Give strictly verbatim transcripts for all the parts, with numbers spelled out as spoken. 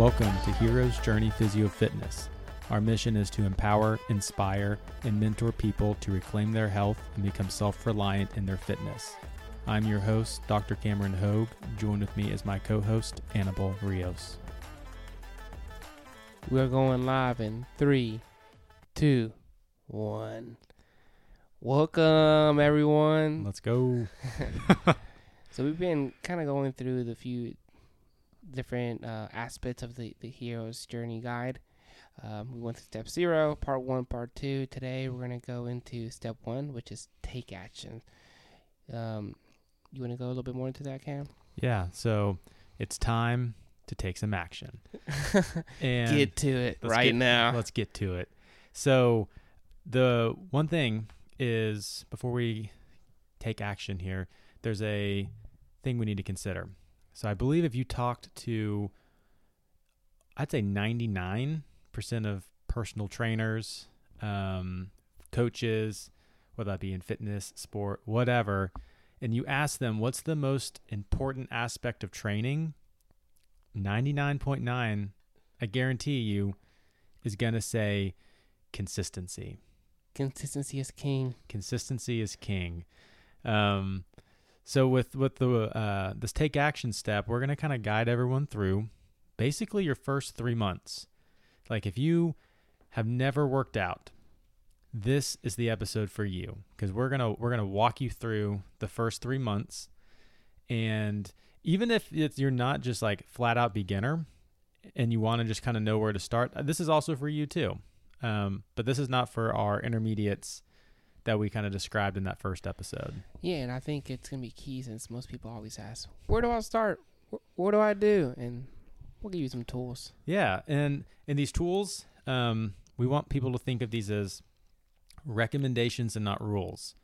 Welcome to Hero's Journey Physio Fitness. Our mission is to empower, inspire, and mentor people to reclaim their health and become self-reliant in their fitness. I'm your host, Doctor Cameron Hogue. Join with me as my co-host, Annabelle Rios. We're going live in three, two, one. Welcome, everyone. Let's go. So we've been kind of going through the few different uh, aspects of the, the Hero's Journey Guide. Um, we went through step zero, part one, part two. Today, we're going to go into step one, which is take action. Um, you want to go a little bit more into that, Cam? Yeah. So it's time to take some action. and Get to it right get, now. Let's get to it. So the one thing is, before we take action here, there's a thing we need to consider. So I believe if you talked to, I'd say ninety-nine percent of personal trainers, um, coaches, whether that be in fitness, sport, whatever, and you ask them, what's the most important aspect of training? ninety-nine point nine, I guarantee you, is going to say consistency. Consistency is king. Consistency is king. Um, So with, with the uh, this take action step, we're going to kind of guide everyone through basically your first three months. Like if you have never worked out, this is the episode for you, because we're going to we're going to walk you through the first three months. And even if it's, you're not just like flat out beginner and you want to just kind of know where to start, this is also for you too. Um, but this is not for our intermediates that we kind of described in that first episode. Yeah, and I think it's going to be key, since most people always ask, where do I start? Wh- what do I do? And we'll give you some tools. Yeah, and, and these tools, um, we want people to think of these as recommendations and not rules.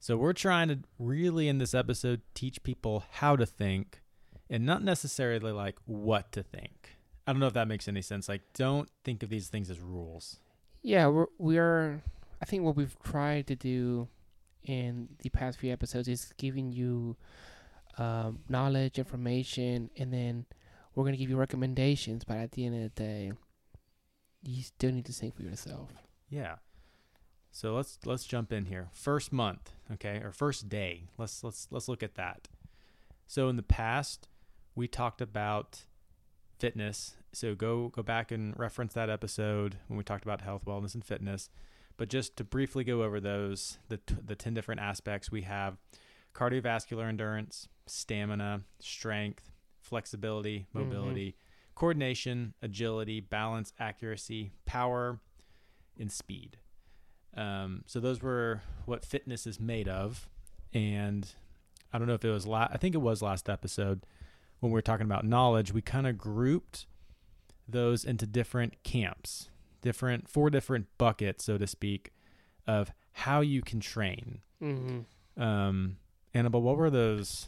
So we're trying to really, in this episode, teach people how to think and not necessarily like what to think. I don't know if that makes any sense. Like, don't think of these things as rules. Yeah, we're, we're I think what we've tried to do in the past few episodes is giving you um, knowledge, information, and then we're going to give you recommendations. But at the end of the day, you still need to think for yourself. Yeah. So let's let's jump in here. First month, okay, or first day. Let's let's let's look at that. So in the past, we talked about fitness. So go go back and reference that episode when we talked about health, wellness, and fitness. But just to briefly go over those, the t- the ten different aspects we have: cardiovascular endurance, stamina, strength, flexibility, mobility, mm-hmm. coordination, agility, balance, accuracy, power, and speed. Um, so those were what fitness is made of. And I don't know if it was, la- I think it was last episode when we were talking about knowledge, we kind of grouped those into different camps. Different four different buckets, so to speak, of how you can train. Mm-hmm. Um, Annabelle, what were those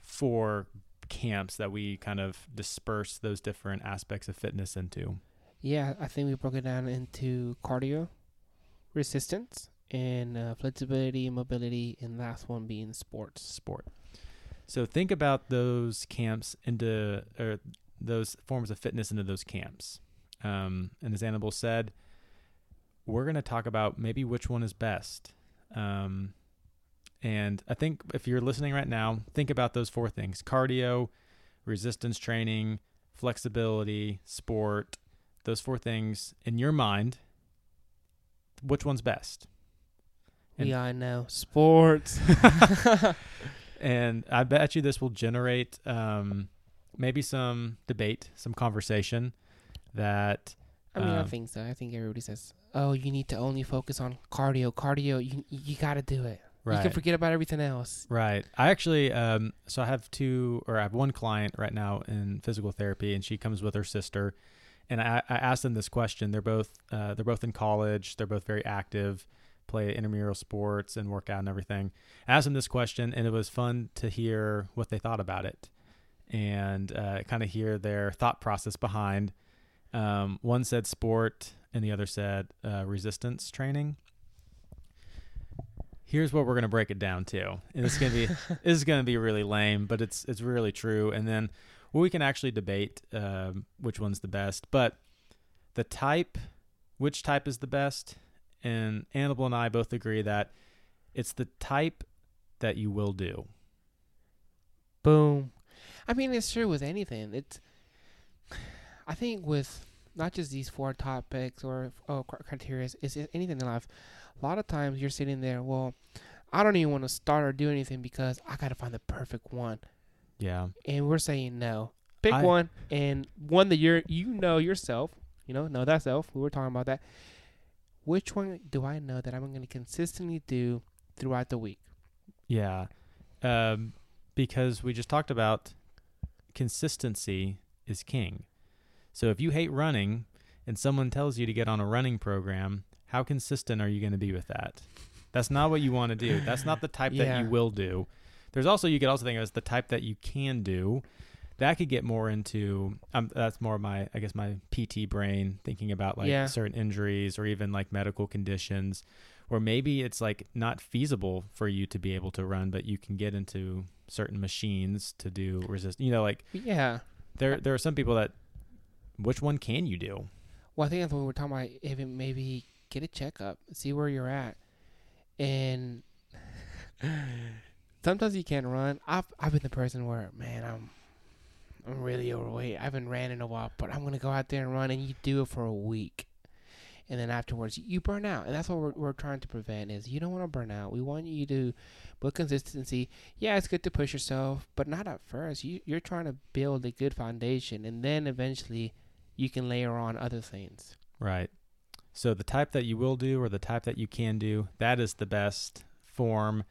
four camps that we kind of dispersed those different aspects of fitness into? Yeah, I think we broke it down into cardio, resistance, and uh, flexibility, mobility, and last one being sports. Sport. So think about those camps into, or those forms of fitness into those camps. Um, and as Annabelle said, we're going to talk about maybe which one is best. Um, and I think if you're listening right now, think about those four things: cardio, resistance training, flexibility, sport, those four things in your mind. Which one's best? And yeah, I know. Sports. And I bet you this will generate, um, maybe some debate, some conversation. That I mean, um, I think so. I think everybody says, "Oh, you need to only focus on cardio. Cardio, you you got to do it. Right. You can forget about everything else." Right. I actually, um, so I have two, or I have one client right now in physical therapy, and she comes with her sister, and I, I asked them this question. They're both, uh, they're both in college. They're both very active, play intramural sports and work out and everything. I asked them this question, and it was fun to hear what they thought about it, and uh, kind of hear their thought process behind. Um, one said sport and the other said uh, resistance training. Here's what we're going to break it down to. And it's going to be, this is going to be really lame, but it's, it's really true. And then well, we can actually debate um, which one's the best, but the type, which type is the best? And Annabelle and I both agree that it's the type that you will do. Boom. I mean, it's true with anything. It's, I think with not just these four topics or oh, criteria, it's anything in life. A lot of times you're sitting there, well, I don't even want to start or do anything because I got to find the perfect one. Yeah. And we're saying no. Pick I, one and one that you're, you know yourself, you know, know thyself. We were talking about that. Which one do I know that I'm going to consistently do throughout the week? Yeah. Um, because we just talked about consistency is king. So if you hate running and someone tells you to get on a running program, how consistent are you going to be with that? That's not what you want to do. That's not the type yeah. that you will do. There's also, you could also think of as the type that you can do. That could get more into, um, that's more of my, I guess, my P T brain, thinking about like yeah. certain injuries or even like medical conditions, or maybe it's like not feasible for you to be able to run, but you can get into certain machines to do resist. You know, like, yeah, there, there are some people that, which one can you do? Well, I think that's what we were talking about. Even maybe get a checkup, see where you're at. And sometimes you can't run. I've, I've been the person where, man, I'm, I'm really overweight. I haven't ran in a while, but I'm going to go out there and run. And you do it for a week. And then afterwards, you burn out. And that's what we're, we're trying to prevent is you don't want to burn out. We want you to build consistency. Yeah, it's good to push yourself, but not at first. You, you're trying to build a good foundation. And then eventually you can layer on other things. Right. So the type that you will do or the type that you can do, that is the best form.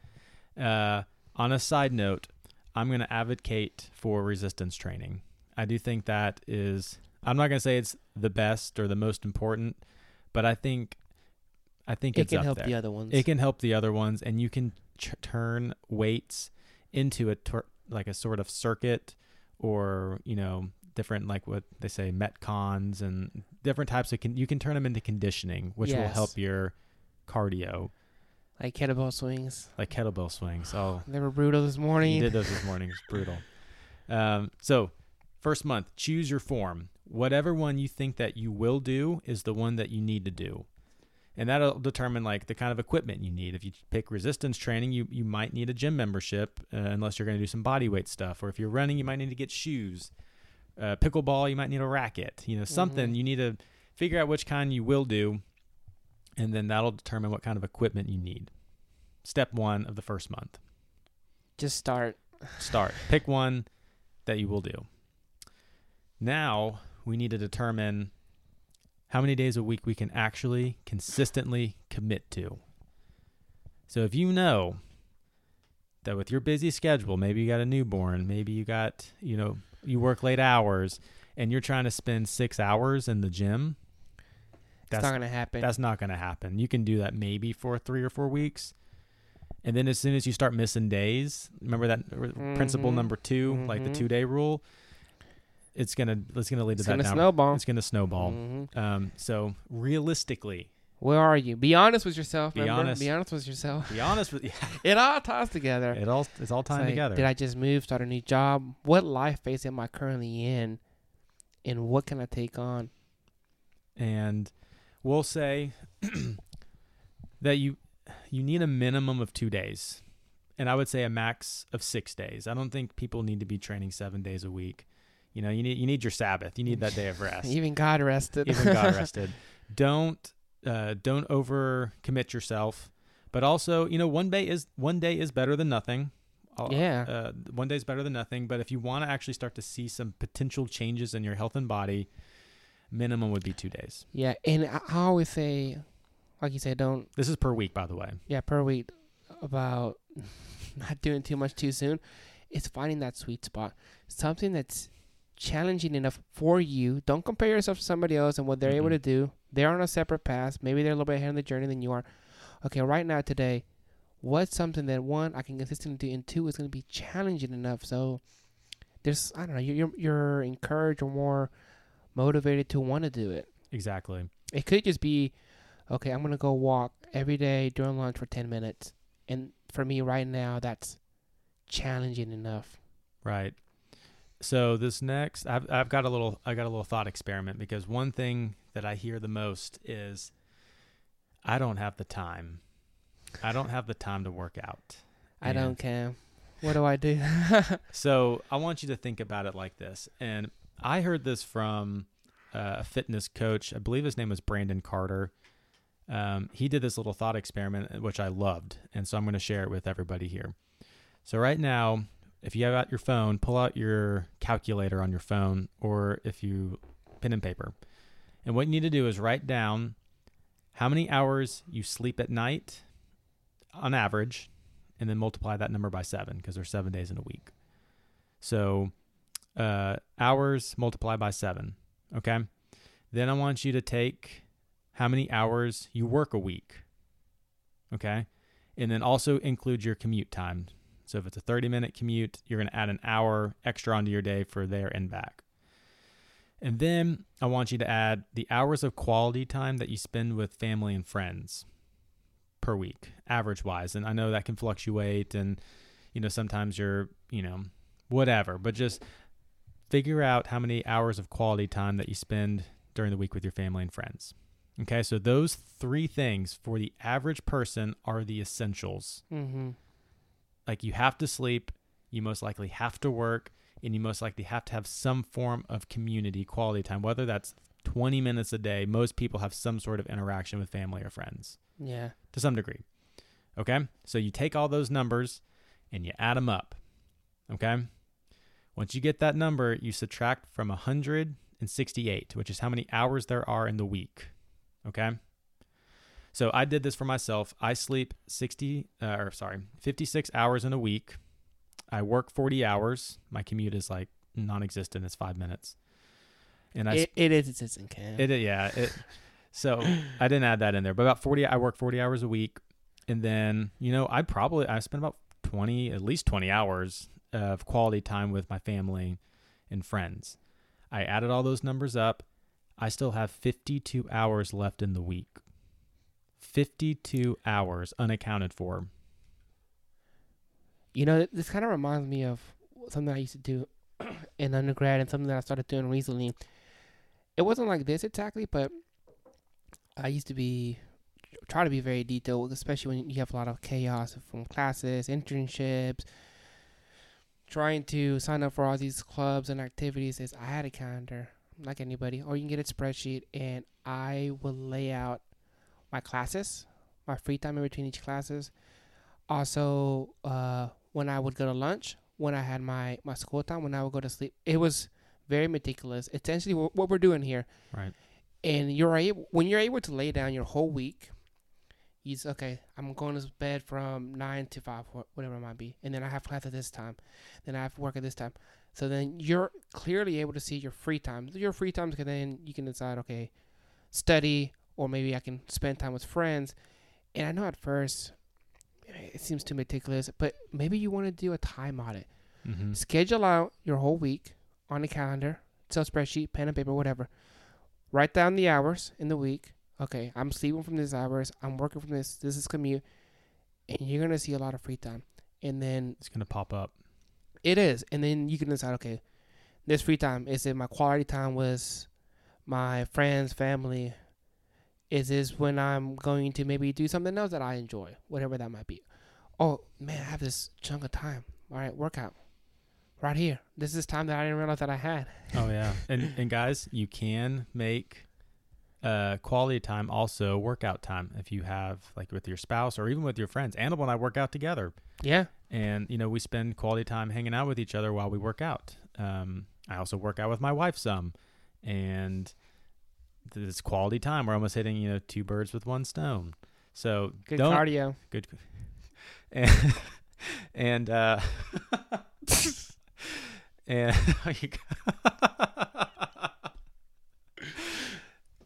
Uh, on a side note, I'm going to advocate for resistance training. I do think that is, I'm not going to say it's the best or the most important, but I think, I think it it's can up help there. the other ones. It can help the other ones, and you can ch- turn weights into a tur- like a sort of circuit, or you know, different like what they say metcons and different types of can you can turn them into conditioning, which yes. will help your cardio. Like kettlebell swings. Like kettlebell swings. Oh, they were brutal this morning. You did those this morning. It's brutal. Um, so first month, choose your form. Whatever one you think that you will do is the one that you need to do. And that'll determine like the kind of equipment you need. If you pick resistance training, you, you might need a gym membership uh, unless you're going to do some body weight stuff. Or if you're running, you might need to get shoes. Uh, pickleball, you might need a racket. You know, something mm-hmm. you need to figure out which kind you will do. And then that'll determine what kind of equipment you need. Step one of the first month. Just start. Start. Pick one that you will do. Now we need to determine how many days a week we can actually consistently commit to. So if you know that with your busy schedule, maybe you got a newborn, maybe you got, you know, you work late hours and you're trying to spend six hours in the gym, That's it's not going to happen. That's not going to happen. You can do that maybe for three or four weeks. And then as soon as you start missing days, remember that mm-hmm. principle number two, mm-hmm. like the two-day rule, it's going to it's gonna lead to it's that. Gonna snowball. It's going to snowball. Mm-hmm. Um, so realistically. Where are you? Be honest with yourself. Be remember? honest. Be honest with yourself. Be honest with yeah. It all ties together. It all It's all tying it's like, together. Did I just move, start a new job? What life phase am I currently in? And what can I take on? And we'll say that you you need a minimum of two days, and I would say a max of six days. I don't think people need to be training seven days a week. You know, you need you need your Sabbath. You need that day of rest. Even God rested. Even God rested. Don't uh, don't overcommit yourself, but also you know one day is one day is better than nothing. I'll, yeah, uh, one day is better than nothing. But if you want to actually start to see some potential changes in your health and body, minimum would be two days. Yeah, and I always say, like you said, don't... This is per week, by the way. Yeah, per week, about not doing too much too soon. It's finding that sweet spot. Something that's challenging enough for you. Don't compare yourself to somebody else and what they're mm-hmm. able to do. They're on a separate path. Maybe they're a little bit ahead on the journey than you are. Okay, right now, today, what's something that, one, I can consistently do, and two, is going to be challenging enough. So there's, I don't know, you're, you're encouraged or more... motivated to want to do it. Exactly. It could just be, okay, I'm going to go walk every day during lunch for ten minutes. And for me right now, that's challenging enough. Right. So this next, I've, I've got a little, I got a little thought experiment, because one thing that I hear the most is, I don't have the time. I don't have the time to work out. I and don't care. What do I do? So I want you to think about it like this. And I heard this from uh, a fitness coach. I believe his name was Brandon Carter. Um, he did this little thought experiment, which I loved. And so I'm going to share it with everybody here. So right now, if you have out your phone, pull out your calculator on your phone, or if you pen and paper. And what you need to do is write down how many hours you sleep at night on average, and then multiply that number by seven, because there's seven days in a week. So uh, hours multiplied by seven. Okay. Then I want you to take how many hours you work a week. Okay. And then also include your commute time. So if it's a thirty minute commute, you're going to add an hour extra onto your day for there and back. And then I want you to add the hours of quality time that you spend with family and friends per week, average wise. And I know that can fluctuate, and, you know, sometimes you're, you know, whatever, but just figure out how many hours of quality time that you spend during the week with your family and friends. Okay. So those three things for the average person are the essentials. Mm-hmm. Like, you have to sleep, you most likely have to work, and you most likely have to have some form of community quality time, whether that's twenty minutes a day. Most people have some sort of interaction with family or friends. Yeah. To some degree. Okay. So you take all those numbers and you add them up. Okay. Once you get that number, you subtract from one hundred sixty-eight, which is how many hours there are in the week. Okay. So I did this for myself. I sleep sixty, uh, or sorry, fifty-six hours in a week. I work forty hours. My commute is like non-existent. It's five minutes. And I it, sp- it is, it's in camp. It, yeah. It, so I didn't add that in there, but about forty, I work forty hours a week. And then, you know, I probably, I spend about twenty, at least twenty hours of quality time with my family and friends. I added all those numbers up. I still have fifty-two hours left in the week. fifty-two hours unaccounted for. You know, this kind of reminds me of something I used to do in undergrad, and something that I started doing recently. It wasn't like this exactly, but I used to be try to be very detailed, especially when you have a lot of chaos from classes, internships, trying to sign up for all these clubs and activities. Is I had a calendar, like anybody, or you can get a spreadsheet, and I would lay out my classes, my free time in between each classes. Also, uh, when I would go to lunch, when I had my, my school time, when I would go to sleep. It was very meticulous. Essentially, what we're doing here. Right. And you're able, when you're able to lay down your whole week, you say, okay, I'm going to bed from nine to five, whatever it might be. And then I have class at this time. Then I have work at this time. So then you're clearly able to see your free time. Your free time, because then you can decide, okay, study, or maybe I can spend time with friends. And I know at first it seems too meticulous, but maybe you want to do a time audit. Mm-hmm. Schedule out your whole week on a calendar, Excel spreadsheet, pen and paper, whatever. Write down the hours in the week. Okay, I'm sleeping from these hours. I'm working from this. This is commute. And you're going to see a lot of free time. And then it's going to pop up. It is. And then you can decide, okay, this free time, is it my quality time with my friends, family? Is this when I'm going to maybe do something else that I enjoy, whatever that might be? Oh, man, I have this chunk of time. All right, workout right here. This is time that I didn't realize that I had. Oh, yeah. And and guys, you can make uh, quality time also workout time if you have, like, with your spouse or even with your friends. Annabelle and I work out together. Yeah. And, you know, we spend quality time hanging out with each other while we work out. Um, I also work out with my wife some. And this quality time, we're almost hitting, you know, two birds with one stone. So good don't, cardio, good, and, and uh, and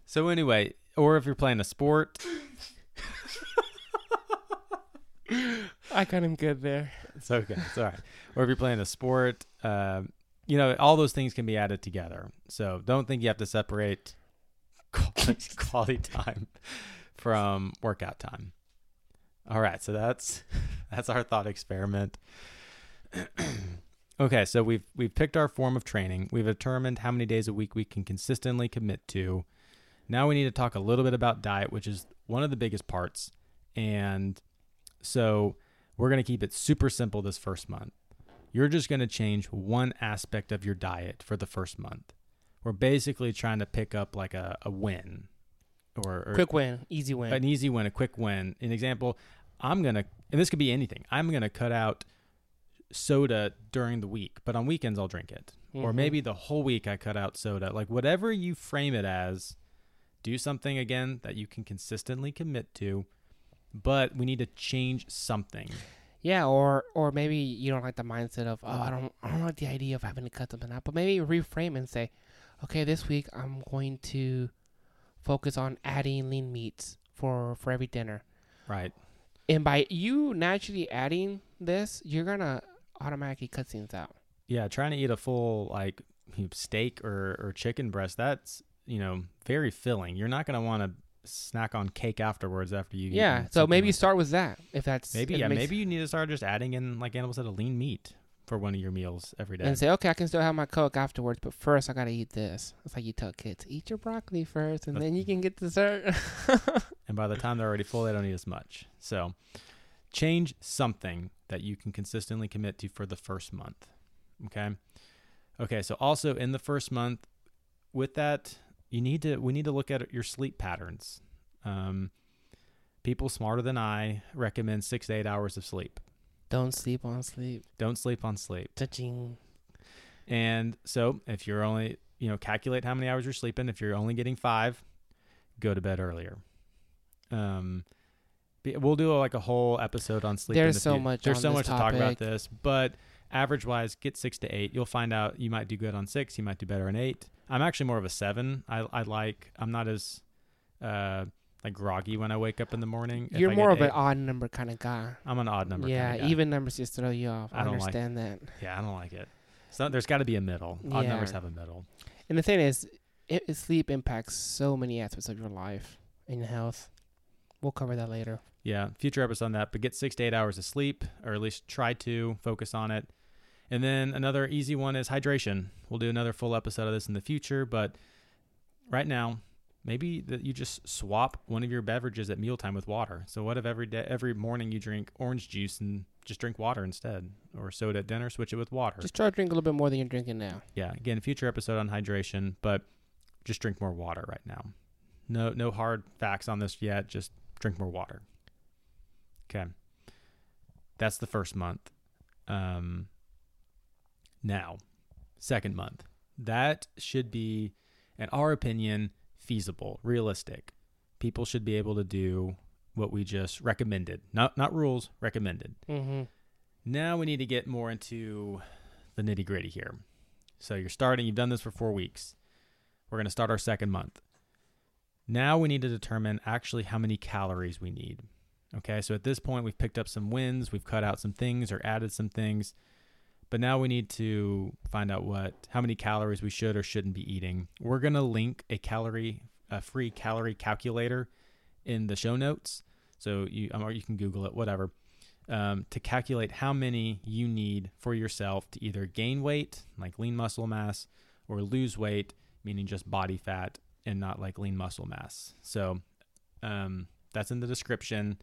so anyway, or if you're playing a sport, I got him good there. It's okay, it's all right. Or if you're playing a sport, uh, you know, all those things can be added together. So don't think you have to separate quality time from workout time. All right, so that's that's our thought experiment. Okay, so we've we've picked our form of training. We've determined how many days a week we can consistently commit to. Now we need to talk a little bit about diet, which is one of the biggest parts. And so we're going to keep it super simple this first month. You're just going to change one aspect of your diet for the first month. We're basically trying to pick up like a, a win. Or, or quick win, easy win. An easy win, a quick win. An example, I'm going to, and this could be anything, I'm going to cut out soda during the week, but on weekends I'll drink it. Mm-hmm. Or maybe the whole week I cut out soda. Like whatever you frame it as, do something again that you can consistently commit to, but we need to change something. Yeah, or or maybe you don't like the mindset of, oh, I don't I don't like the idea of having to cut something out, but maybe reframe and say, okay, this week I'm going to focus on adding lean meats for, for every dinner. Right. And by you naturally adding this, you're going to automatically cut things out. Yeah, trying to eat a full like steak or, or chicken breast, that's, you know, very filling. You're not going to want to snack on cake afterwards after you yeah, eat. Yeah, so maybe like start that. with that if that's... Maybe, yeah, maybe you need to start just adding in, like Annabelle said, a lean meat for one of your meals every day. And say, okay, I can still have my Coke afterwards, but first I got to eat this. It's like you tell kids, eat your broccoli first and but, then you can get dessert. And by the time they're already full, they don't eat as much. So change something that you can consistently commit to for the first month. Okay. Okay. So also in the first month with that, you need to, we need to look at your sleep patterns. Um, people smarter than I recommend six to eight hours of sleep. Don't sleep on sleep. Don't sleep on sleep. Touching. And so if you're only, you know, calculate how many hours you're sleeping. If you're only getting five, go to bed earlier. Um, we'll do like a whole episode on sleep. There's so much. There's so much to talk about this, but average wise, get six to eight. You'll find out you might do good on six. You might do better on eight. I'm actually more of a seven. I, I like, I'm not as, uh, like groggy when I wake up in the morning. You're more of an odd number kind of guy. I'm an odd number kind of guy. Yeah, even numbers just throw you off. I understand that. Yeah, I don't like it. So there's got to be a middle. Odd numbers have a middle. And the thing is, it, sleep impacts so many aspects of your life and health. We'll cover that later. Yeah, future episode on that. But get six to eight hours of sleep, or at least try to focus on it. And then another easy one is hydration. We'll do another full episode of this in the future, but right now, maybe that you just swap one of your beverages at mealtime with water. So what if every day, every morning you drink orange juice and just drink water instead, or soda at dinner, switch it with water. Just try to drink a little bit more than you're drinking now. Yeah. Again, future episode on hydration, but just drink more water right now. No, no hard facts on this yet. Just drink more water. Okay. That's the first month. Um, now, second month, that should be, in our opinion, feasible, realistic. People should be able to do what we just recommended. Not not rules, recommended. Mm-hmm. Now we need to get more into the nitty gritty here. So you're starting, you've done this for four weeks. We're going to start our second month. Now we need to determine actually how many calories we need. Okay, so at this point we've picked up some wins, we've cut out some things or added some things, but now we need to find out what, how many calories we should or shouldn't be eating. We're going to link a calorie, a free calorie calculator in the show notes. So you, or you can Google it, whatever, um, to calculate how many you need for yourself to either gain weight, like lean muscle mass, or lose weight, meaning just body fat and not like lean muscle mass. So um, that's in the description.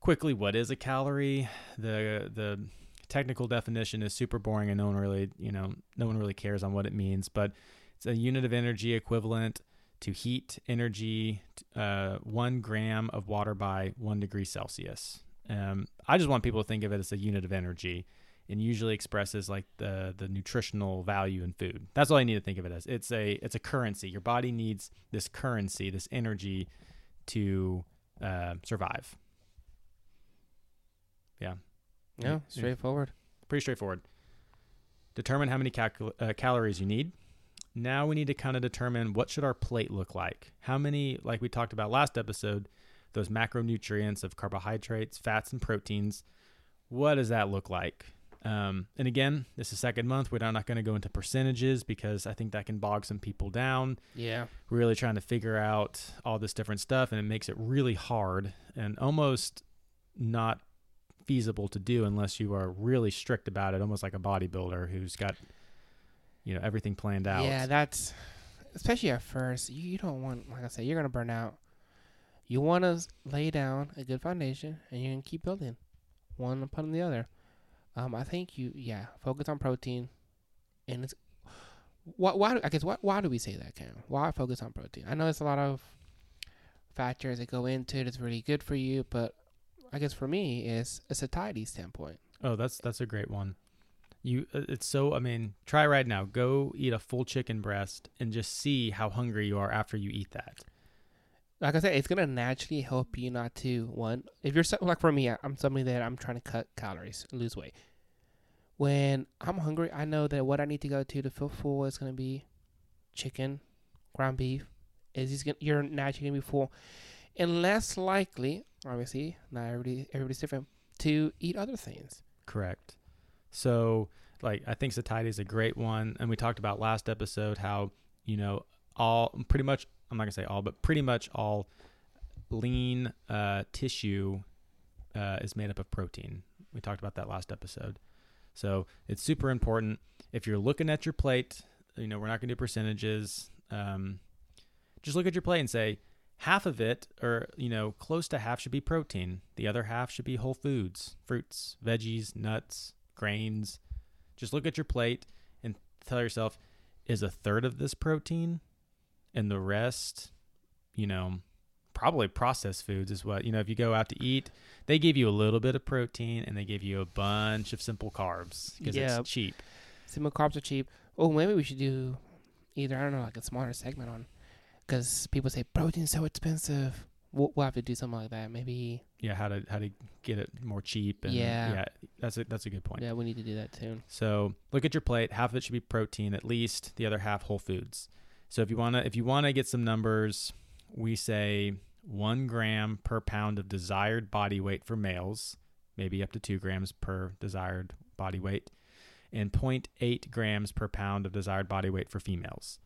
Quickly, what is a calorie? The, the, technical definition is super boring and no one really, you know, no one really cares on what it means, but it's a unit of energy equivalent to heat energy, uh, one gram of water by one degree Celsius. Um, I just want people to think of it as a unit of energy and usually expresses like the, the nutritional value in food. That's all I need to think of it as. It's a, it's a currency. Your body needs this currency, this energy to, uh, survive. Yeah. Yeah, straightforward. Pretty straightforward. Determine how many calcul- uh, calories you need. Now we need to kind of determine what should our plate look like. How many, like we talked about last episode, those macronutrients of carbohydrates, fats, and proteins. What does that look like? Um, and again, this is second month. We're not going to go into percentages because I think that can bog some people down. Yeah. We're really trying to figure out all this different stuff, and it makes it really hard and almost not feasible to do unless you are really strict about it, almost like a bodybuilder who's got, you know, everything planned out. Yeah, that's especially at first. You don't want, like I said, you're going to burn out. You want to lay down a good foundation, and you're going to keep building one upon the other. Um, I think you, yeah, focus on protein, and it's why, why I guess why, why do we say that, Cam? Why focus on protein? I know there's a lot of factors that go into it. It's really good for you, but I guess for me, it's a satiety standpoint. Oh, that's that's a great one. You, it's so. I mean, try right now. Go eat a full chicken breast and just see how hungry you are after you eat that. Like I said, it's gonna naturally help you not to one. If you're like for me, I'm somebody that I'm trying to cut calories, lose weight. When I'm hungry, I know that what I need to go to to feel full is gonna be chicken, ground beef. Is gonna, you're naturally gonna be full, and less likely, obviously, not everybody everybody's different, to eat other things. Correct. So, like, I think satiety is a great one, and we talked about last episode how you know all pretty much. I'm not gonna say all, but pretty much all lean uh, tissue uh, is made up of protein. We talked about that last episode. So it's super important. If you're looking at your plate, you know, we're not gonna do percentages. Um, just look at your plate and say half of it, or you know, close to half, should be protein. The other half should be whole foods, fruits, veggies, nuts, grains. Just look at your plate and tell yourself, is a third of this protein? And the rest, you know, probably processed foods is what, you know, if you go out to eat, they give you a little bit of protein and they give you a bunch of simple carbs because yeah. it's cheap. Simple carbs are cheap. Oh, maybe we should do either, I don't know, like a smaller segment on, because people say protein's so expensive. We'll, we'll have to do something like that. Maybe. Yeah, how to how to get it more cheap. And yeah. yeah. That's a, that's a good point. Yeah, we need to do that too. So look at your plate. Half of it should be protein at least. The other half, whole foods. So if you wanna if you wanna get some numbers, we say one gram per pound of desired body weight for males, maybe up to two grams per desired body weight, and zero point eight grams per pound of desired body weight for females.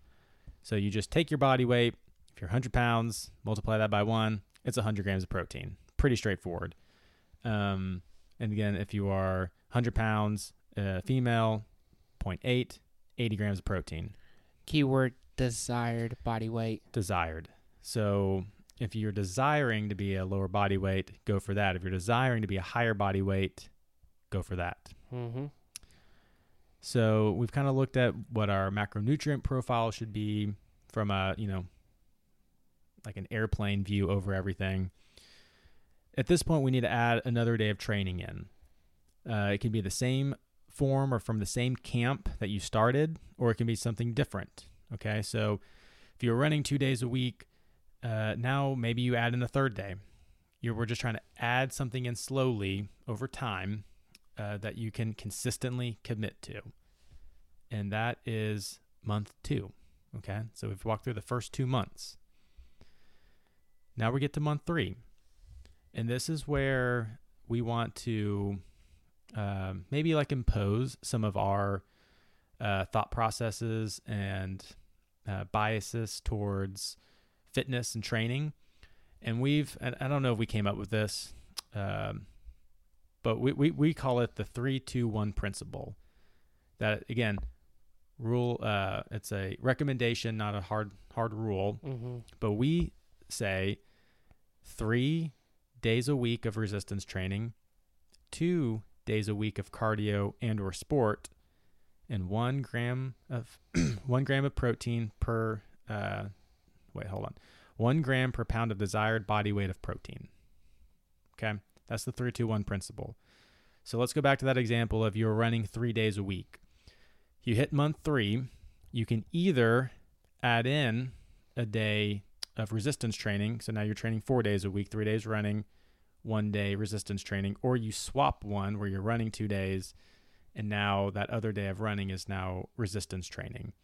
So you just take your body weight. If you're one hundred pounds, multiply that by one. It's one hundred grams of protein. Pretty straightforward. Um, and again, if you are one hundred pounds, uh, female, zero point eight, eighty grams of protein. Keyword. Desired body weight. Desired. So if you're desiring to be a lower body weight, go for that. If you're desiring to be a higher body weight, go for that. Mm-hmm. So we've kind of looked at what our macronutrient profile should be from a, you know, like an airplane view over everything. At this point, we need to add another day of training in. Uh, it can be the same form or from the same camp that you started, or it can be something different. Okay, so if you're running two days a week, uh, now maybe you add in the third day. You're, we're just trying to add something in slowly over time uh, that you can consistently commit to. And that is month two. Okay, so we've walked through the first two months. Now we get to month three. And this is where we want to uh, maybe like impose some of our Uh, thought processes and uh, biases towards fitness and training. And we've, and I don't know if we came up with this, um, but we, we, we call it the three two one principle. That, again, rule, uh, it's a recommendation, not a hard, hard rule. Mm-hmm. But we say three days a week of resistance training, two days a week of cardio and or sport, and one gram of one gram of protein per uh, wait, hold on, one gram per pound of desired body weight of protein. Okay, that's the three two one principle. So let's go back to that example of you're running three days a week. You hit month three, you can either add in a day of resistance training. So now you're training four days a week, three days running, one day resistance training, or you swap one where you're running two days. And now that other day of running is now resistance training.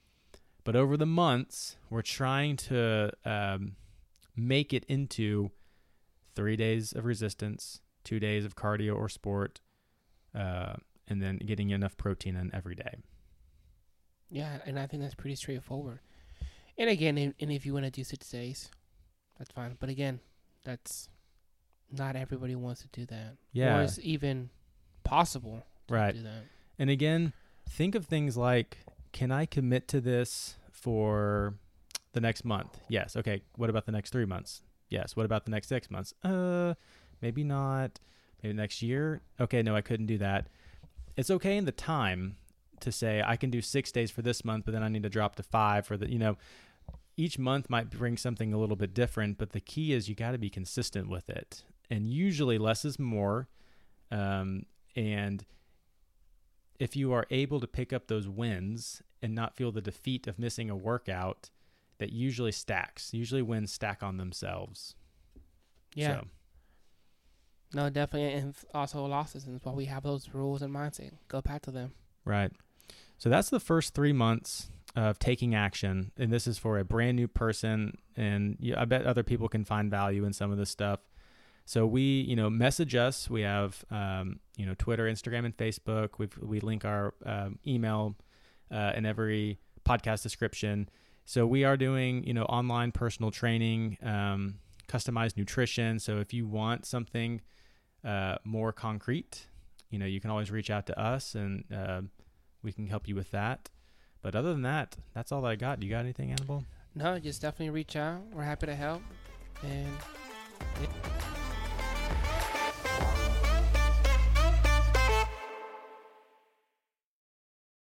But over the months, we're trying to um, make it into three days of resistance, two days of cardio or sport, uh, and then getting enough protein in every day. Yeah, and I think that's pretty straightforward. And again, and, and if you want to do six days, that's fine. But again, that's not everybody wants to do that. Yeah. Or is even possible to right. do that. And again, think of things like, can I commit to this for the next month? Yes. Okay. What about the next three months? Yes. What about the next six months? Uh, maybe not. Maybe next year. Okay. No, I couldn't do that. It's okay in the time to say I can do six days for this month, but then I need to drop to five for the, you know, each month might bring something a little bit different, but the key is you got to be consistent with it. And usually less is more. Um, and if you are able to pick up those wins and not feel the defeat of missing a workout, that usually stacks. Usually wins stack on themselves. Yeah. So. No, definitely. And also losses. And while we have those rules in mind, go back to them. Right. So that's the first three months of taking action. And this is for a brand new person. And you, I bet other people can find value in some of this stuff. So we, you know, message us. We have, um, you know, Twitter, Instagram, and Facebook. We we link our um, email uh, in every podcast description. So we are doing, you know, online personal training, um, customized nutrition. So if you want something uh, more concrete, you know, you can always reach out to us and uh, we can help you with that. But other than that, that's all that I got. Do you got anything, Annabelle? No, just definitely reach out. We're happy to help. And